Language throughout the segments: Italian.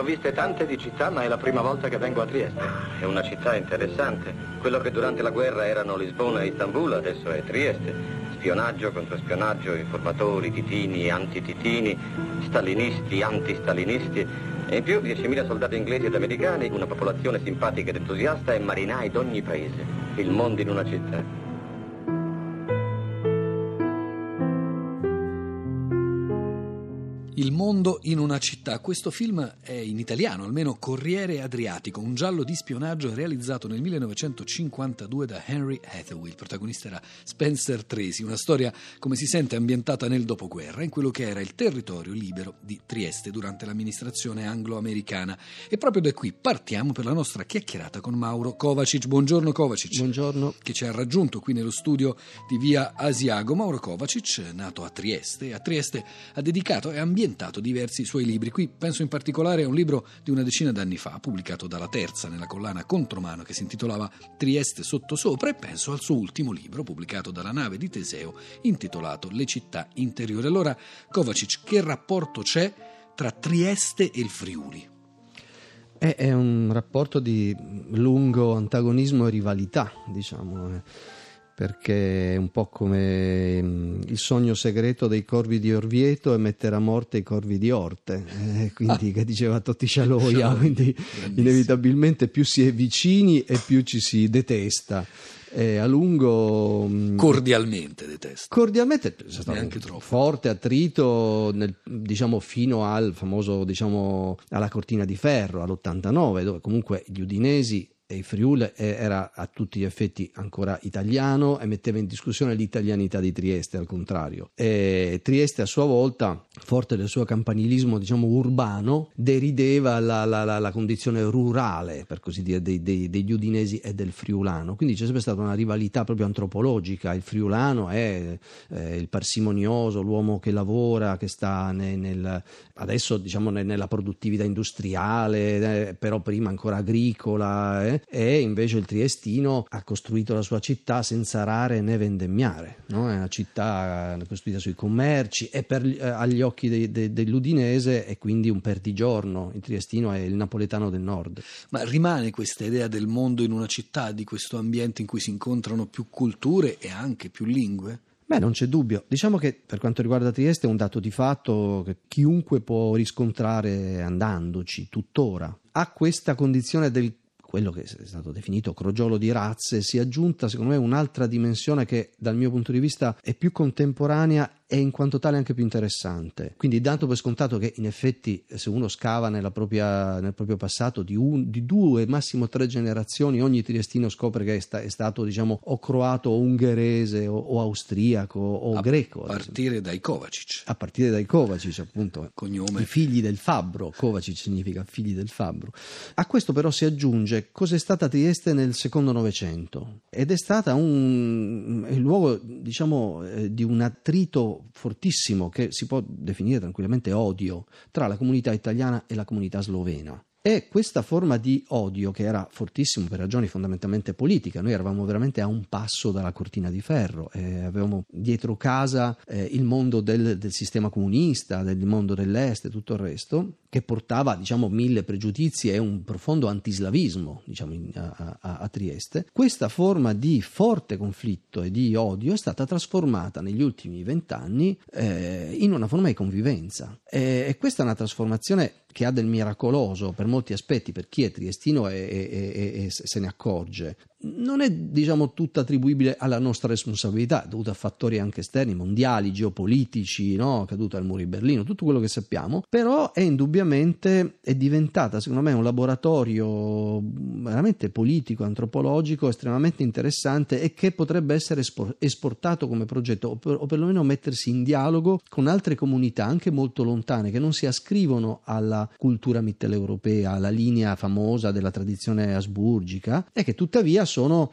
Ne ho viste tante di città, ma è la prima volta che vengo a Trieste. È una città interessante. Quello che durante la guerra erano Lisbona e Istanbul, adesso è Trieste. Spionaggio, controspionaggio, informatori, titini, antititini, stalinisti, antistalinisti. E in più 10.000 soldati inglesi ed americani, una popolazione simpatica ed entusiasta e marinai d'ogni paese. Il mondo in una città. Il mondo in una città. Questo film è in italiano, almeno Corriere Adriatico, un giallo di spionaggio realizzato nel 1952 da Henry Hathaway. Il protagonista era Spencer Tracy, una storia, come si sente, ambientata nel dopoguerra, in quello che era il territorio libero di Trieste durante l'amministrazione anglo-americana. E proprio da qui partiamo per la nostra chiacchierata con Mauro Covacich. Buongiorno Covacich. Buongiorno. Che ci ha raggiunto qui nello studio di via Asiago. Mauro Covacich, nato a Trieste, e a Trieste ha dedicato e ambientato diversi suoi libri. Qui penso in particolare a un libro di una decina d'anni fa pubblicato dalla Terza nella collana Contromano, che si intitolava Trieste sottosopra, e penso al suo ultimo libro pubblicato dalla Nave di Teseo intitolato Le città interiori. Allora Covacich, che rapporto c'è tra Trieste e il Friuli? È un rapporto di lungo antagonismo e rivalità, diciamo, perché è un po' come il sogno segreto dei corvi di Orvieto e mettere a morte i corvi di Orte, quindi che diceva Totti Cialoja, quindi inevitabilmente più si è vicini e più ci si detesta. A lungo cordialmente detesta. Cordialmente è stato anche troppo forte attrito fino al famoso alla cortina di ferro all'89, dove comunque gli udinesi e il Friuli era a tutti gli effetti ancora italiano e metteva in discussione l'italianità di Trieste, al contrario. E Trieste a sua volta, forte del suo campanilismo urbano, derideva la condizione rurale, per così dire, degli udinesi e del friulano. Quindi c'è sempre stata una rivalità proprio antropologica. Il friulano è il parsimonioso, l'uomo che lavora, che sta nella produttività industriale, però prima ancora agricola, e invece il triestino ha costruito la sua città senza arare né vendemmiare, no? È una città costruita sui commerci e agli occhi dell'udinese è quindi un perdigiorno. Il triestino è il napoletano del nord. Ma rimane questa idea del mondo in una città, di questo ambiente in cui si incontrano più culture e anche più lingue? Beh, non c'è dubbio. Diciamo che per quanto riguarda Trieste è un dato di fatto che chiunque può riscontrare andandoci tuttora. A questa condizione del quello che è stato definito crogiolo di razze si è aggiunta, secondo me, un'altra dimensione che dal mio punto di vista è più contemporanea e in quanto tale anche più interessante. Quindi, dando per scontato che in effetti se uno scava nel proprio passato di due, massimo tre generazioni, ogni triestino scopre che è stato o croato o ungherese o austriaco o greco. A partire dai Kovacic, appunto. Cognome. I figli del fabbro. Kovacic significa figli del fabbro. A questo però si aggiunge cos'è stata Trieste nel secondo Novecento, ed è stata un luogo di un attrito fortissimo che si può definire tranquillamente odio tra la comunità italiana e la comunità slovena. E questa forma di odio, che era fortissimo per ragioni fondamentalmente politiche, noi eravamo veramente a un passo dalla cortina di ferro, avevamo dietro casa il mondo del sistema comunista, del mondo dell'est e tutto il resto, che portava mille pregiudizi e un profondo antislavismo a Trieste. Questa forma di forte conflitto e di odio è stata trasformata negli ultimi 20 anni in una forma di convivenza, e questa è una trasformazione che ha del miracoloso per molti aspetti, per chi è triestino e se ne accorge. Non è tutta attribuibile alla nostra responsabilità, dovuta a fattori anche esterni, mondiali, geopolitici, no? Caduta al muro di Berlino, tutto quello che sappiamo, però è indubbiamente è diventata secondo me un laboratorio veramente politico, antropologico, estremamente interessante, e che potrebbe essere esportato come progetto, o perlomeno mettersi in dialogo con altre comunità anche molto lontane, che non si ascrivono alla cultura mitteleuropea, alla linea famosa della tradizione asburgica, e che tuttavia sono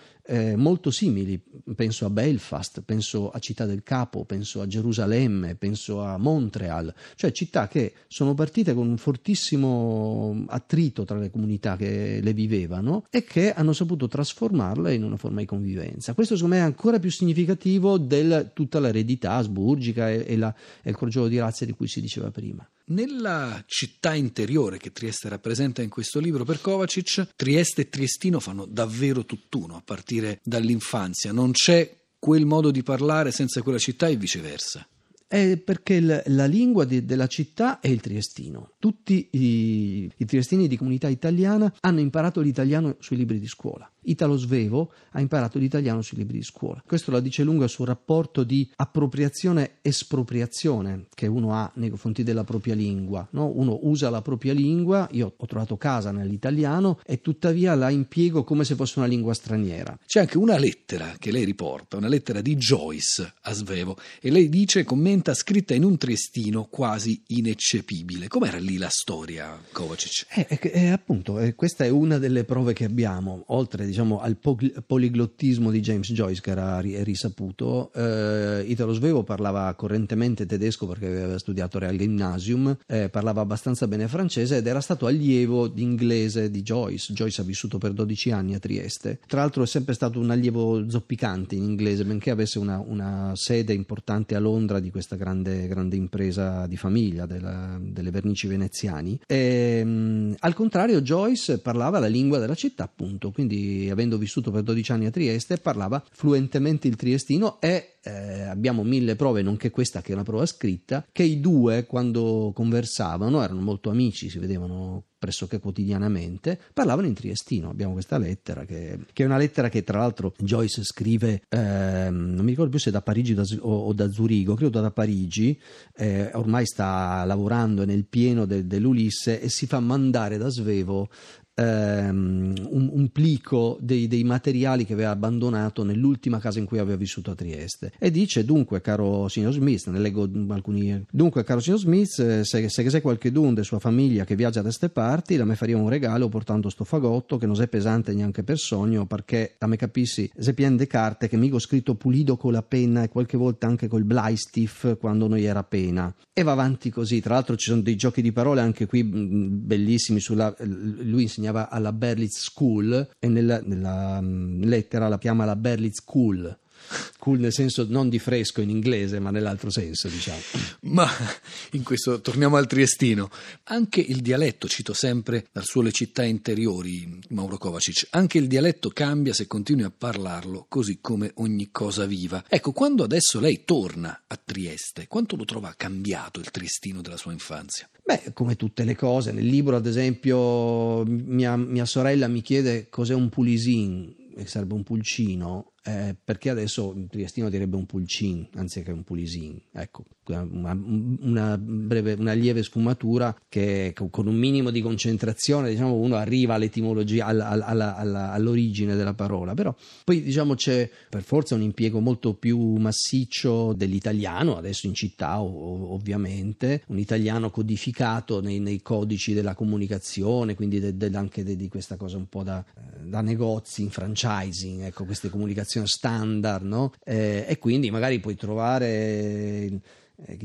molto simili penso a Belfast, penso a Città del Capo, penso a Gerusalemme, penso a Montreal, cioè città che sono partite con un fortissimo attrito tra le comunità che le vivevano e che hanno saputo trasformarle in una forma di convivenza. Questo secondo me è ancora più significativo del tutta l'eredità asburgica e il crogiolo di razze di cui si diceva prima. Nella città interiore che Trieste rappresenta in questo libro per Kovacic, Trieste e Triestino fanno davvero tutt'uno a partire dall'infanzia. Non c'è quel modo di parlare senza quella città e viceversa. È perché la lingua della città è il triestino. Tutti i triestini di comunità italiana hanno imparato l'italiano sui libri di scuola. Italo Svevo ha imparato l'italiano sui libri di scuola. Questo la dice lunga sul rapporto di appropriazione-espropriazione che uno ha nei confronti della propria lingua, no? Uno usa la propria lingua, io ho trovato casa nell'italiano e tuttavia la impiego come se fosse una lingua straniera. C'è anche una lettera che lei riporta, una lettera di Joyce a Svevo, e lei dice, commenta, scritta in un triestino quasi ineccepibile. Com'era lì la storia, Kovacic? Appunto, questa è una delle prove che abbiamo, oltre al poliglottismo di James Joyce, che era risaputo. Italo Svevo parlava correntemente tedesco perché aveva studiato al Gymnasium, parlava abbastanza bene francese ed era stato allievo d'inglese di Joyce. Joyce ha vissuto per 12 anni a Trieste. Tra l'altro è sempre stato un allievo zoppicante in inglese, benché avesse una sede importante a Londra di questa grande impresa di famiglia delle vernici veneziani. Al contrario, Joyce parlava la lingua della città, appunto, quindi avendo vissuto per 12 anni a Trieste parlava fluentemente il triestino e abbiamo mille prove, nonché questa che è una prova scritta, che i due quando conversavano erano molto amici, si vedevano pressoché quotidianamente, parlavano in triestino. Abbiamo questa lettera che è una lettera che tra l'altro Joyce scrive, non mi ricordo più se da Parigi o da Zurigo, credo da Parigi, ormai sta lavorando nel pieno dell'Ulisse e si fa mandare da Svevo un plico dei materiali che aveva abbandonato nell'ultima casa in cui aveva vissuto a Trieste, e dice: dunque caro signor Smith, se sei qualchedun de sua famiglia che viaggia da ste parti, la me faria un regalo portando sto fagotto che non è pesante neanche per sogno, perché a me capissi se pien de carte che migo scritto pulido con la penna e qualche volta anche col blystiff quando noi era pena. E va avanti così. Tra l'altro ci sono dei giochi di parole anche qui bellissimi. Lui insegna alla Berlitz School e nella lettera la chiama la Berlitz School. Cool nel senso non di fresco in inglese, ma nell'altro senso, diciamo. Ma in questo torniamo al triestino. Anche il dialetto, cito sempre dal suo Le città interiori, Mauro Kovacic, anche il dialetto cambia se continui a parlarlo, così come ogni cosa viva. Ecco, quando adesso lei torna a Trieste, quanto lo trova cambiato il triestino della sua infanzia? Beh, come tutte le cose. Nel libro, ad esempio, mia sorella mi chiede cos'è un pulisin, che sarebbe un pulcino, perché adesso in triestino direbbe un pulcin anziché un pulisin. Ecco, una lieve sfumatura che con un minimo di concentrazione, diciamo, uno arriva all'etimologia, all'origine della parola. Però poi, diciamo, c'è per forza un impiego molto più massiccio dell'italiano adesso in città, ovviamente un italiano codificato nei codici della comunicazione, quindi anche di questa cosa un po' da negozi, in franchising, ecco, queste comunicazioni standard, no? E quindi magari puoi trovare il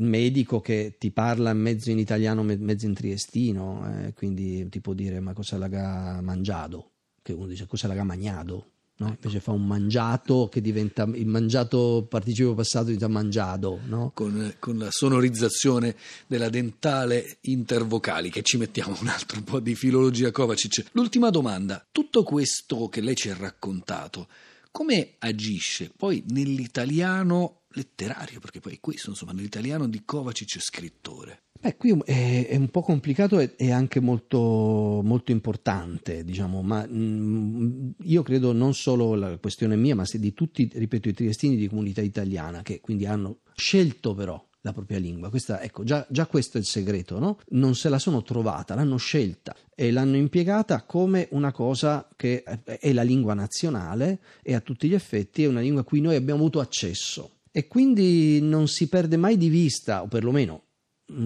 medico che ti parla mezzo in italiano, mezzo in triestino, quindi ti può dire: ma cosa l'ha mangiato? Che uno dice: cosa l'ha mangiato? No? Invece fa un mangiato che diventa il mangiato participio passato, diventa mangiado, no? Con la sonorizzazione della dentale intervocalica. Ci mettiamo un altro po' di filologia, Kovacic. L'ultima domanda: tutto questo che lei ci ha raccontato come agisce poi nell'italiano letterario? Perché poi è questo, insomma, nell'italiano di Kovacic scrittore. Beh, qui è un po' complicato e anche molto, molto importante, diciamo, ma io credo non solo la questione mia, ma di tutti, ripeto, i triestini di comunità italiana, che quindi hanno scelto però la propria lingua. Questa, ecco, già questo è il segreto, no? Non se la sono trovata, l'hanno scelta e l'hanno impiegata come una cosa che è la lingua nazionale e a tutti gli effetti è una lingua a cui noi abbiamo avuto accesso. E quindi non si perde mai di vista, o perlomeno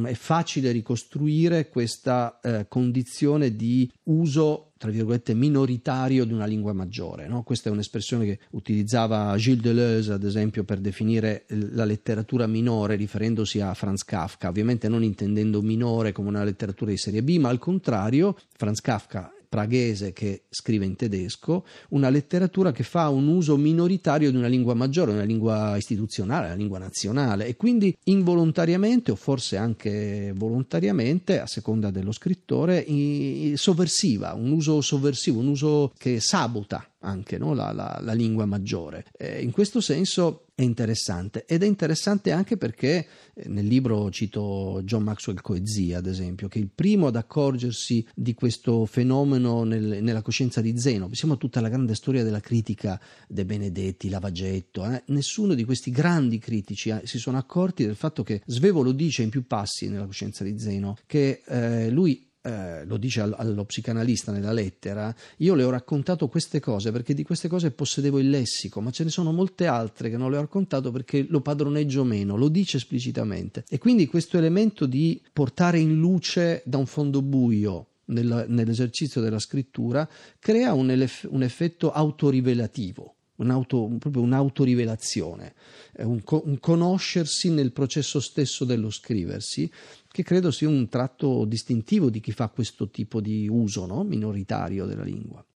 è facile ricostruire questa condizione di uso, tra virgolette, minoritario di una lingua maggiore, no? Questa è un'espressione che utilizzava Gilles Deleuze, ad esempio, per definire la letteratura minore, riferendosi a Franz Kafka, ovviamente non intendendo minore come una letteratura di serie B, ma al contrario, Franz Kafka, praghese, che scrive in tedesco, una letteratura che fa un uso minoritario di una lingua maggiore, una lingua istituzionale, una lingua nazionale, e quindi involontariamente, o forse anche volontariamente, a seconda dello scrittore, sovversiva, un uso sovversivo, un uso che sabuta anche, no? la lingua maggiore. In questo senso è interessante, ed è interessante anche perché nel libro cito John Maxwell Coezia, ad esempio, che è il primo ad accorgersi di questo fenomeno nella coscienza di Zeno. Pensiamo a tutta la grande storia della critica, De Benedetti, Lavagetto, nessuno di questi grandi critici si sono accorti del fatto che Svevo lo dice in più passi nella coscienza di Zeno, che lui lo dice allo psicanalista nella lettera: io le ho raccontato queste cose perché di queste cose possedevo il lessico, ma ce ne sono molte altre che non le ho raccontato perché lo padroneggio meno. Lo dice esplicitamente, e quindi questo elemento di portare in luce da un fondo buio nell'esercizio della scrittura crea un effetto autorivelativo, proprio un'autorivelazione, un conoscersi nel processo stesso dello scriversi, che credo sia un tratto distintivo di chi fa questo tipo di uso, no? minoritario della lingua.